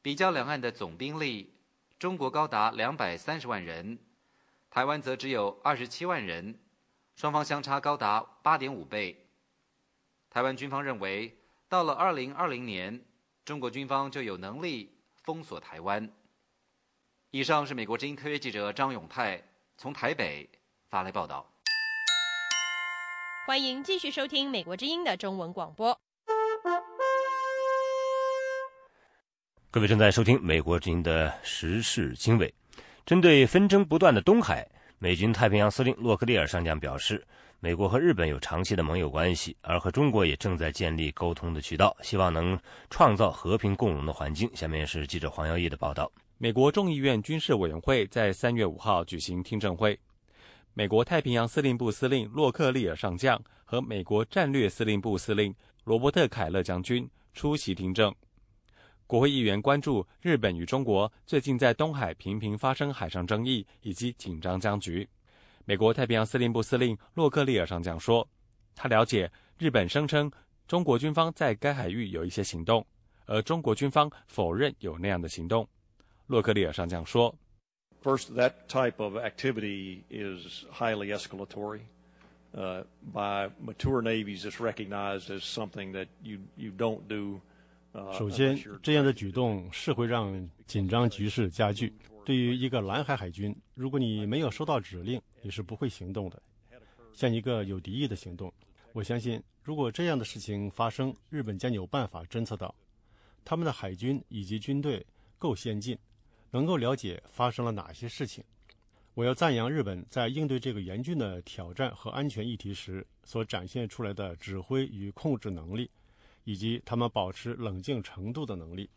比较两岸的总兵力，中国高达两百三十万人，台湾则只有二十七万人，双方相差高达 八点五倍。台湾军方认为，到了二零二零年，中国军方就有能力封锁台湾。以上是美国之音特约记者张永泰从台北发来报道。欢迎继续收听美国之音的中文广播。各位正在收听美国之音的时事经纬。针对纷争不断的东海，美军太平洋司令洛克利尔上将表示，美国和日本有长期的盟友关系，而和中国也正在建立沟通的渠道，希望能创造和平共荣的环境。下面是记者黄耀义的报道。美国众议院军事委员会在三月五号举行听证会，美国太平洋司令部司令洛克利尔上将和美国战略司令部司令罗伯特凯勒将军出席听证。国会议员关注日本与中国最近在东海频频发生海上争议以及紧张僵局。美国太平洋司令部司令洛克利尔上将说，他了解日本声称中国军方在该海域有一些行动，而中国军方否认有那样的行动。洛克利尔上将说 First, that type of activity is highly escalatory. Uh, by mature navies, it's recognized as something that you, you don't do.首先，这样的举动是会让紧张局势加剧。对于一个蓝海海军，如果你没有收到指令，你是不会行动的，像一个有敌意的行动。我相信，如果这样的事情发生，日本将有办法侦测到。他们的海军以及军队够先进，能够了解发生了哪些事情。我要赞扬日本在应对这个严峻的挑战和安全议题时所展现出来的指挥与控制能力，以及他们保持冷静程度的能力。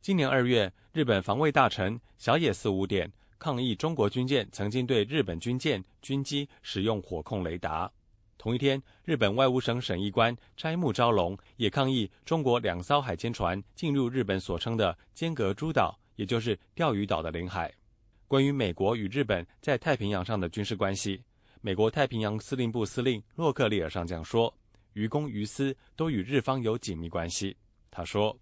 今年二月，日本防卫大臣小野寺五典抗议中国军舰曾经对日本军舰、军机使用火控雷达。同一天，日本外务省审议官斋木昭隆也抗议中国两艘海监船进入日本所称的尖阁诸岛，也就是钓鱼岛的领海。关于美国与日本在太平洋上的军事关系，美国太平洋司令部司令洛克利尔上将说，于公于私都与日方有紧密关系。他说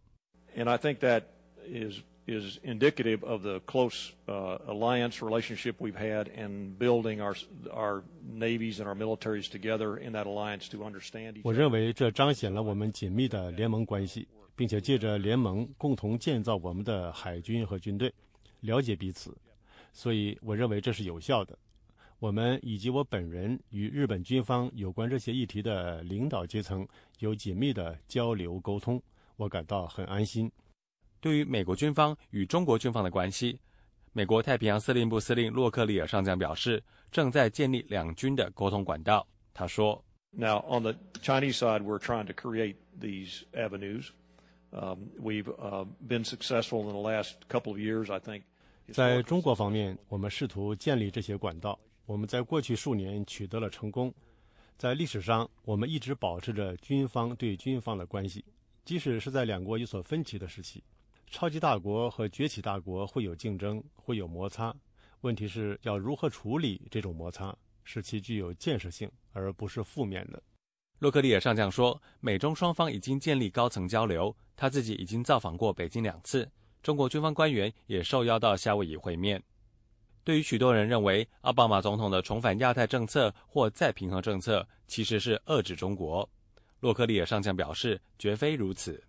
And I think that is, is indicative of the close、uh, alliance relationship we've had in building our, our navies and our militaries together in that alliance to understand each other. 我认为这彰显了我们紧密的联盟关系，并且借着联盟共同建造我们的海军和军队，了解彼此。所以我认为这是有效的。我们以及我本人与日本军方有关这些议题的领导阶层有紧密的交流沟通，我感到很安心。对于美国军方与中国军方的关系，美国太平洋司令部司令洛克利尔上将表示，正在建立两军的沟通管道。他说 Now on the Chinese side, we're trying to create these avenues. Um, we've uh, been successful in the last couple of years, I think. 在中国方面，我们试图建立这些管道。我们在过去数年取得了成功，在历史上我们一直保持着军方对军方的关系，即使是在两国有所分歧的时期，超级大国和崛起大国会有竞争，会有摩擦，问题是要如何处理这种摩擦，使其具有建设性而不是负面的。洛克利尔上将说，美中双方已经建立高层交流，他自己已经造访过北京两次，中国军方官员也受邀到夏威夷会面。对于许多人认为奥巴马总统的重返亚太政策或再平衡政策其实是遏制中国，洛克利尔上将表示绝非如此。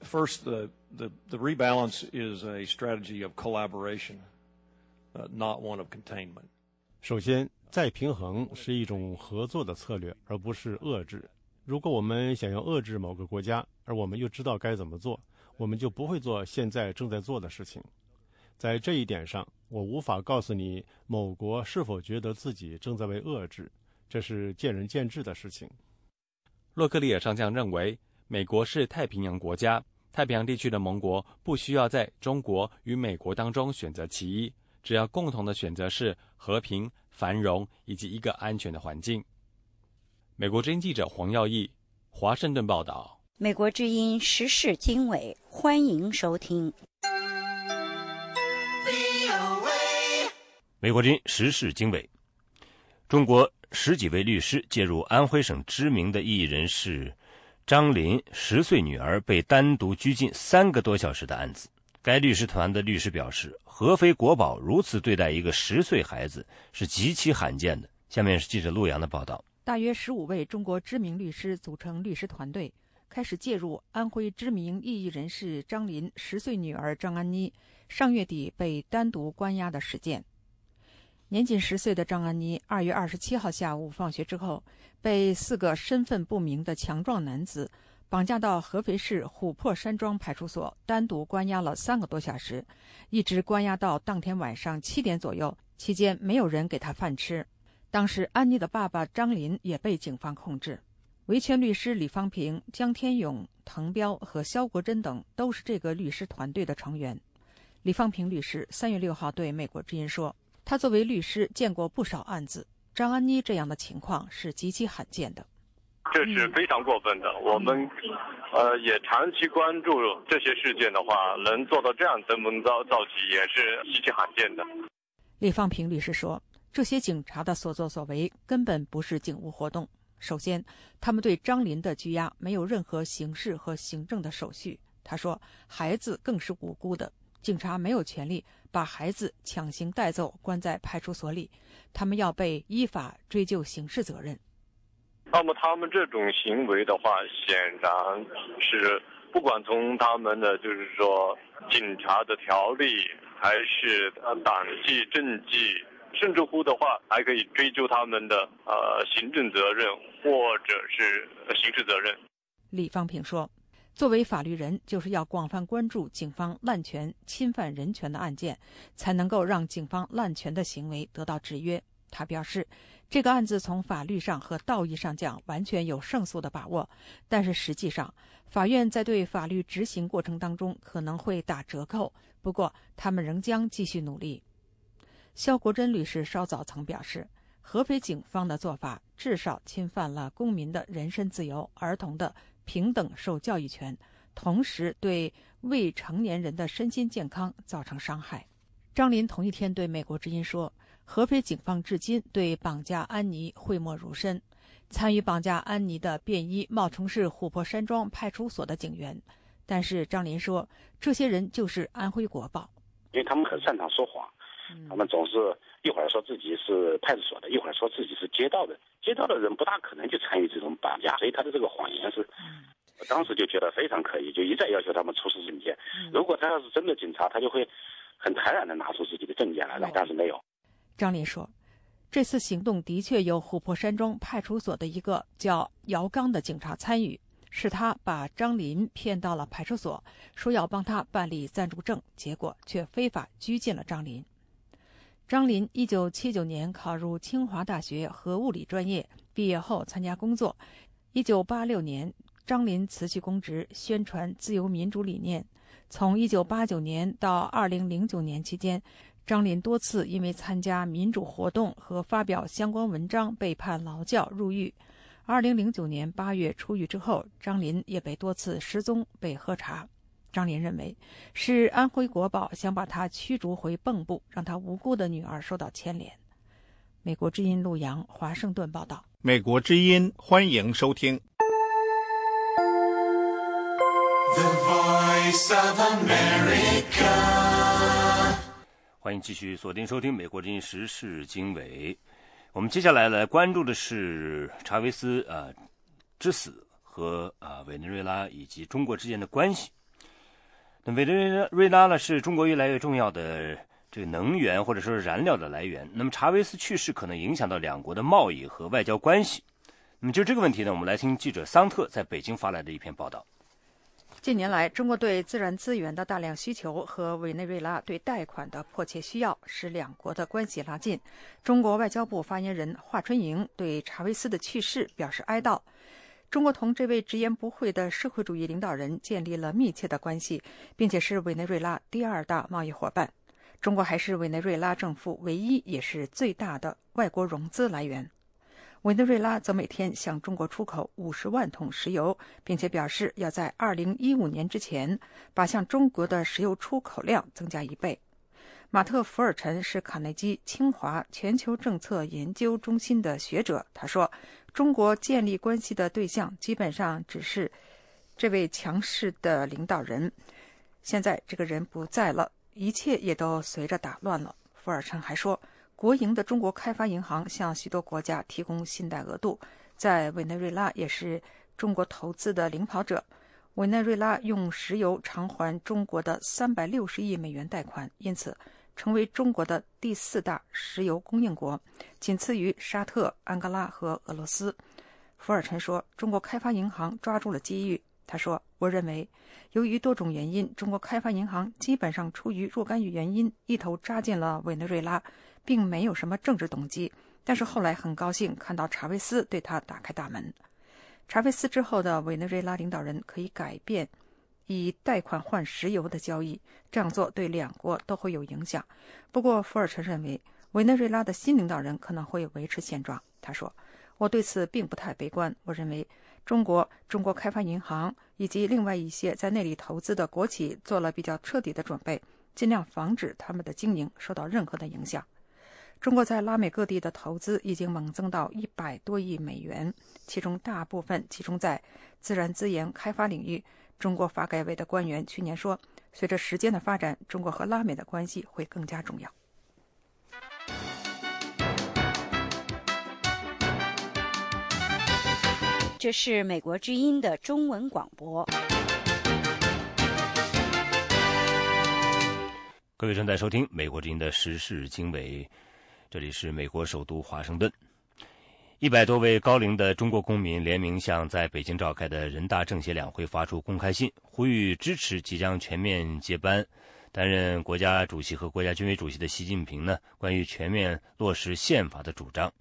First, the, the, the rebalance is a strategy of collaboration, not one of containment. 首先，再平衡是一种合作的策略，而不是遏制。如果我们想要遏制某个国家，而我们又知道该怎么做，我们就不会做现在正在做的事情。在这一点上，我无法告诉你某国是否觉得自己正在被遏制，这是见仁见智的事情。洛克利尔上将认为，美国是太平洋国家，太平洋地区的盟国不需要在中国与美国当中选择其一，只要共同的选择是和平、繁荣以及一个安全的环境。美国之音记者黄耀义，华盛顿报道。美国之音时事经纬，欢迎收听。美国之音时事经纬。中国十几位律师介入安徽省知名的异议人士张林十岁女儿被单独拘禁三个多小时的案子。该律师团的律师表示，合肥国宝如此对待一个十岁孩子是极其罕见的。下面是记者陆阳的报道。大约十五位中国知名律师组成律师团队，开始介入安徽知名异议人士张林十岁女儿张安妮上月底被单独关押的事件。年仅十岁的张安妮，二月二十七号下午放学之后，被四个身份不明的强壮男子绑架到合肥市琥珀山庄派出所，单独关押了三个多小时，一直关押到当天晚上七点左右，期间没有人给他饭吃。当时安妮的爸爸张林也被警方控制。维权律师李方平、江天勇、滕彪和肖国珍等都是这个律师团队的成员。李方平律师三月六号对美国之音说，他作为律师见过不少案子，张安妮这样的情况是极其罕见的。这是非常过分的，我们呃也长期关注这些事件的话，能做到这样登峰造极也是极其罕见的。李方平律师说，这些警察的所作所为根本不是警务活动。首先，他们对张林的拘押没有任何刑事和行政的手续。他说，孩子更是无辜的，警察没有权利把孩子强行带走关在派出所里，他们要被依法追究刑事责任。那么他们这种行为的话，显然是不管从他们的就是说警察的条例，还是党纪政纪，甚至乎的话还可以追究他们的呃行政责任或者是刑事责任。李方平说，作为法律人，就是要广泛关注警方滥权侵犯人权的案件，才能够让警方滥权的行为得到制约。他表示，这个案子从法律上和道义上讲完全有胜诉的把握，但是实际上法院在对法律执行过程当中可能会打折扣，不过他们仍将继续努力。肖国珍律师稍早曾表示，合肥警方的做法至少侵犯了公民的人身自由、儿童的平等受教育权，同时对未成年人的身心健康造成伤害。张林同一天对美国之音说，合肥警方至今对绑架安妮讳莫如深。参与绑架安妮的便衣冒充市琥珀山庄派出所的警员，但是张林说，这些人就是安徽国宝。因为他们很擅长说谎，他们总是一会儿说自己是派出所的，一会儿说自己是街道的，街道的人不大可能去参与这种绑架，所以他的这个谎言是，我当时就觉得非常可疑，就一再要求他们出示证件。如果他要是真的警察，他就会很坦然地拿出自己的证件来，但是没有。张林说，这次行动的确有琥珀山庄派出所的一个叫姚刚的警察参与，是他把张林骗到了派出所，说要帮他办理暂住证，结果却非法拘禁了张林。张林一九七九年考入清华大学核物理专业，毕业后参加工作。一九八六年，张林辞去公职，宣传自由民主理念。从一九八九年到二零零九年期间，张林多次因为参加民主活动和发表相关文章被判劳教入狱。二零零九年八月出狱之后，张林也被多次失踪被核查。张林认为，是安徽国宝想把他驱逐回蚌埠，让他无辜的女儿受到牵连。美国之音陆洋，华盛顿报道。美国之音，欢迎收听。The Voice of America， 欢迎继续锁定收听美国之音时事经纬。我们接下来来关注的是查韦斯啊、呃、之死和啊、呃、委内瑞拉以及中国之间的关系。那委内瑞拉呢，是中国越来越重要的这个能源或者说是燃料的来源。那么查韦斯去世可能影响到两国的贸易和外交关系。那么就这个问题呢，我们来听记者桑特在北京发来的一篇报道。近年来，中国对自然资源的大量需求和委内瑞拉对贷款的迫切需要，使两国的关系拉近。中国外交部发言人华春莹对查韦斯的去世表示哀悼。中国同这位直言不讳的社会主义领导人建立了密切的关系，并且是委内瑞拉第二大贸易伙伴。中国还是委内瑞拉政府唯一也是最大的外国融资来源。委内瑞拉则每天向中国出口五十万桶石油，并且表示要在二零一五年之前把向中国的石油出口量增加一倍。马特·福尔臣是卡内基清华全球政策研究中心的学者，他说，中国建立关系的对象基本上只是这位强势的领导人，现在这个人不在了，一切也都随着打乱了。福尔臣还说，国营的中国开发银行向许多国家提供信贷额度，在委内瑞拉也是中国投资的领跑者。委内瑞拉用石油偿还中国的三百六十亿美元贷款，因此成为中国的第四大石油供应国，仅次于沙特、安哥拉和俄罗斯。福尔臣说，中国开发银行抓住了机遇。他说，我认为由于多种原因，中国开发银行基本上出于若干原因一头扎进了委内瑞拉，并没有什么政治动机，但是后来很高兴看到查韦斯对他打开大门。查韦斯之后的委内瑞拉领导人可以改变以贷款换石油的交易，这样做对两国都会有影响。不过福尔臣认为，委内瑞拉的新领导人可能会维持现状。他说，我对此并不太悲观，我认为中国、中国开发银行以及另外一些在那里投资的国企做了比较彻底的准备，尽量防止他们的经营受到任何的影响。中国在拉美各地的投资已经猛增到一百多亿美元，其中大部分集中在自然资源开发领域。中国发改委的官员去年说，随着时间的发展，中国和拉美的关系会更加重要。这是美国之音的中文广播。各位正在收听美国之音的时事经纬，这里是美国首都华盛顿。一百多位高龄的中国公民联名向在北京召开的人大政协两会发出公开信，呼吁支持即将全面接班担任国家主席和国家军委主席的习近平呢关于全面落实宪法的主张。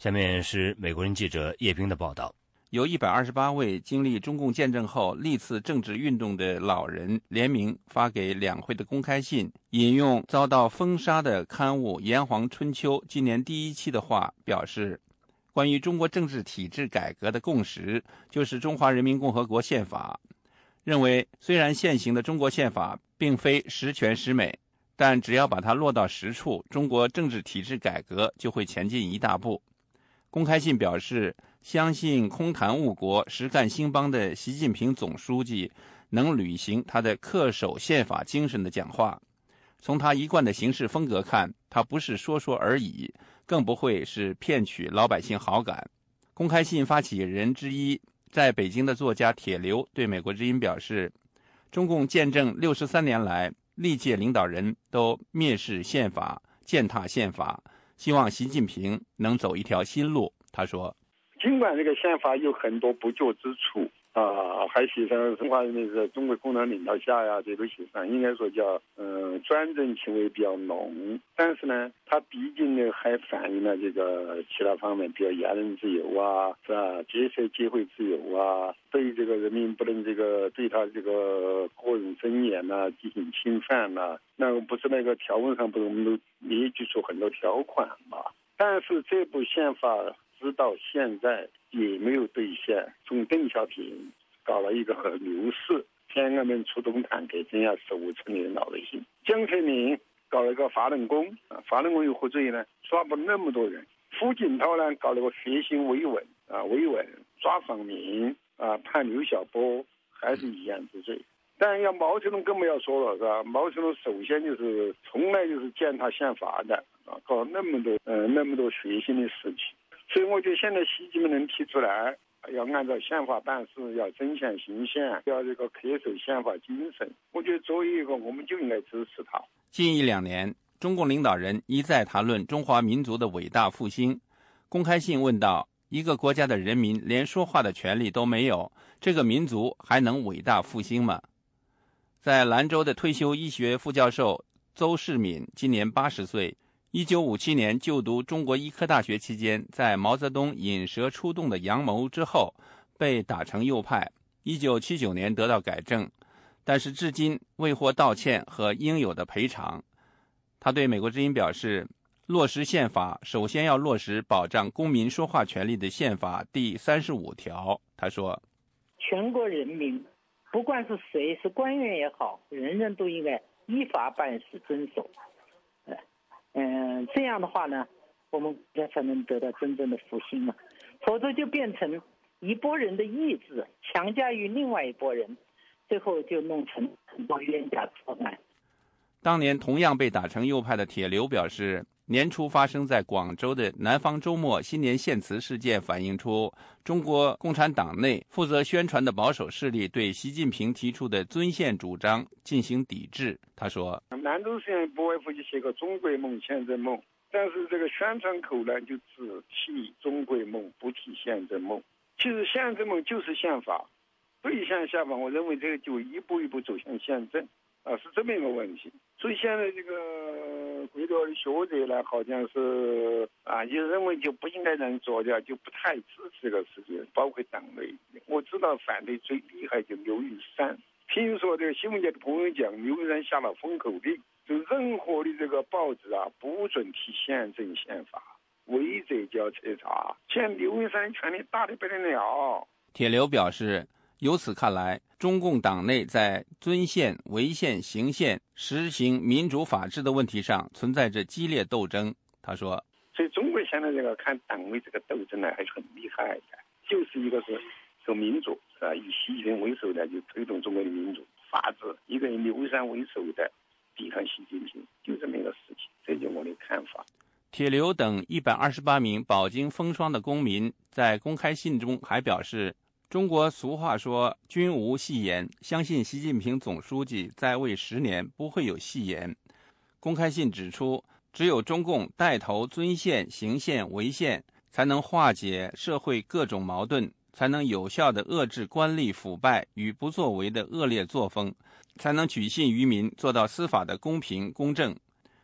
下面是美国人记者叶冰的报道。由一百二十八位经历中共建政后历次政治运动的老人联名发给两会的公开信，引用遭到封杀的刊物《炎黄春秋》今年第一期的话，表示关于中国政治体制改革的共识就是中华人民共和国宪法，认为虽然现行的中国宪法并非十全十美，但只要把它落到实处，中国政治体制改革就会前进一大步。公开信表示，相信空谈误国实干兴邦的习近平总书记能履行他的恪守宪法精神的讲话。从他一贯的行事风格看，他不是说说而已，更不会是骗取老百姓好感。公开信发起人之一在北京的作家铁流对美国之音表示，中共建政六十三年来，历届领导人都蔑视宪法，践踏宪法，希望习近平能走一条新路。他说，尽管这个宪法有很多不就之处啊，还写上中华人民在中国共产领导下呀，这都写上，应该说叫嗯专政情味比较浓，但是呢，它毕竟呢还反映了这个其他方面，比如言论自由啊，是吧？结社结会自由啊，对这个人民不能这个对他这个个人尊严呐进行侵犯呐、啊，那不是那个条文上不是我们都列举出很多条款嘛？但是这部宪法直到现在也没有兑现，从邓小平搞了一个和牛市，天安门出动坦克镇压手无寸铁的老百姓，江泽民搞了一个法轮功，啊，法轮功有何罪呢？抓捕那么多人。胡锦涛呢搞了个学行维稳啊，维稳抓访民啊，判刘晓波还是一样之罪。但要毛泽东更不要说了，是吧？毛泽东首先就是从来就是践踏宪法的啊，搞那么多呃那么多学行的事情。所以我觉得现在习近平能提出来，要按照宪法办事，要真相行宪，要这个恪守宪法精神，我觉得作为一个我们就应该支持他。近一两年，中共领导人一再谈论中华民族的伟大复兴。公开信问道，一个国家的人民连说话的权利都没有，这个民族还能伟大复兴吗？在兰州的退休医学副教授邹市敏今年八十岁，一九五七年就读中国医科大学期间，在毛泽东引蛇出洞的阳谋之后被打成右派，一九七九年得到改正，但是至今未获道歉和应有的赔偿。他对美国之音表示，落实宪法，首先要落实保障公民说话权利的宪法第三十五条。他说，全国人民不管是谁，是官员也好，人人都应该依法办事，遵守。嗯、呃，这样的话呢，我们才能得到真正的复兴嘛。否则就变成一拨人的意志强加于另外一拨人，最后就弄成很多冤假错案。当年同样被打成右派的铁流表示，年初发生在广州的南方周末新年献词事件反映出中国共产党内负责宣传的保守势力对习近平提出的尊宪主张进行抵制。他说，兰州虽然不外乎就写个中国梦宪政梦，但是这个宣传口呢就只提中国梦不提宪政梦。其实宪政梦就是宪法，对象宪法，我认为这个就一步一步走向宪政啊，是这么一个问题。所以现在这个回头学者呢，好像是啊，就认为就不应该能做掉，就不太支持这个事情，包括党内。我知道反对最厉害就刘玉山，听说这个新闻界的朋友讲，刘玉山下了封口令，就任何的这个报纸啊，不准提宪政宪法，违者就要彻查。现在刘玉山权力大得不得了。铁流表示，由此看来，中共党内在尊宪、违宪、行宪、实行民主法治的问题上存在着激烈斗争。他说，所以中国现在这个看党内这个斗争呢，还是很厉害的，就是一个是走民主啊，以习近平为首的就推动中国的民主法治，一个以刘山为首的抵抗习近平，就这么一个事情。这就是我的看法。铁流等一百二十八名饱经风霜的公民在公开信中还表示，中国俗话说君无戏言，相信习近平总书记在位十年不会有戏言。公开信指出，只有中共带头尊宪、行宪、违宪，才能化解社会各种矛盾，才能有效地遏制官吏腐败与不作为的恶劣作风，才能取信于民，做到司法的公平公正。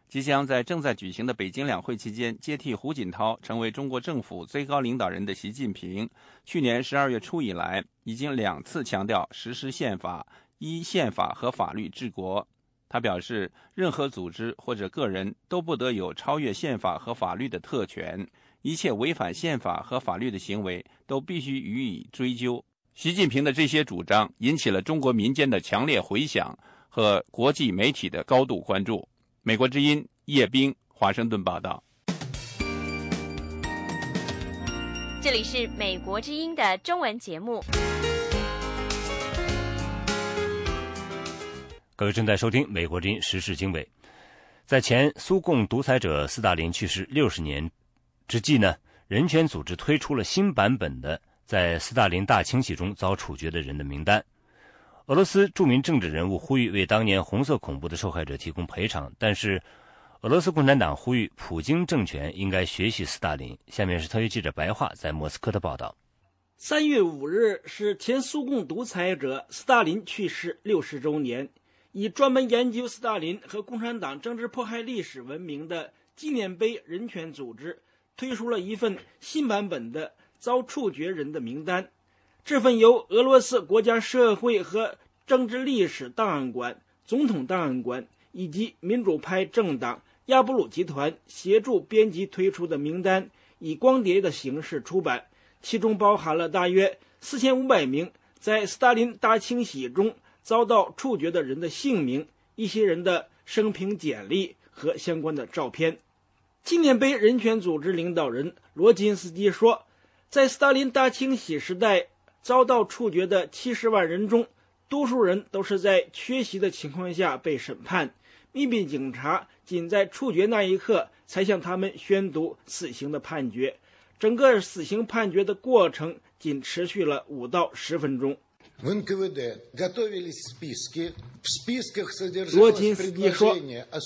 即将在正在举行的北京两会期间接替胡锦涛成为中国政府最高领导人的习近平，去年十二月初以来已经两次强调实施宪法，依宪法和法律治国。他表示，任何组织或者个人都不得有超越宪法和法律的特权，一切违反宪法和法律的行为都必须予以追究。习近平的这些主张引起了中国民间的强烈回响和国际媒体的高度关注。美国之音叶冰，华盛顿报道。这里是美国之音的中文节目。各位正在收听美国之音时事经纬。在前苏共独裁者斯大林去世六十年之际呢，人权组织推出了新版本的在斯大林大清洗中遭处决的人的名单。俄罗斯著名政治人物呼吁为当年红色恐怖的受害者提供赔偿，但是俄罗斯共产党呼吁普京政权应该学习斯大林。下面是特约记者白桦在莫斯科的报道。三月五日是前苏共独裁者斯大林去世六十周年，以专门研究斯大林和共产党政治迫害历史闻名的纪念碑人权组织推出了一份新版本的遭处决人的名单。这份由俄罗斯国家社会和政治历史档案馆、总统档案馆以及民主派政党亚布鲁集团协助编辑推出的名单，以光碟的形式出版，其中包含了大约四千五百名在斯大林大清洗中遭到处决的人的姓名、一些人的生平简历和相关的照片。纪念碑人权组织领导人罗金斯基说，在斯大林大清洗时代遭到处决的七十万人中，多数人都是在缺席的情况下被审判，秘密警察仅在处决那一刻才向他们宣读死刑的判决，整个死刑判决的过程仅持续了五到十分钟。罗金斯基说，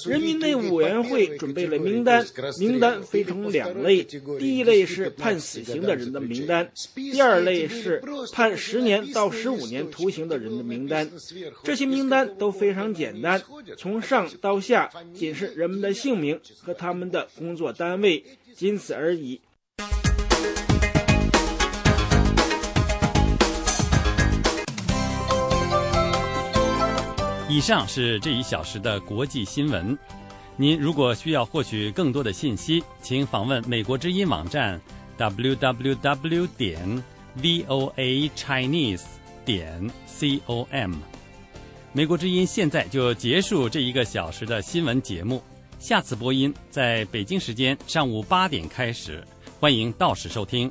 人民内务委员会准备了名单，名单分成两类，第一类是判死刑的人的名单，第二类是判十年到十五年徒刑的人的名单。这些名单都非常简单，从上到下仅是人们的姓名和他们的工作单位，仅此而已。以上是这一小时的国际新闻。您如果需要获取更多的信息，请访问美国之音网站 double-u double-u double-u点 v o a chinese点 com。 美国之音现在就结束这一个小时的新闻节目，下次播音在北京时间上午八点开始，欢迎到时收听。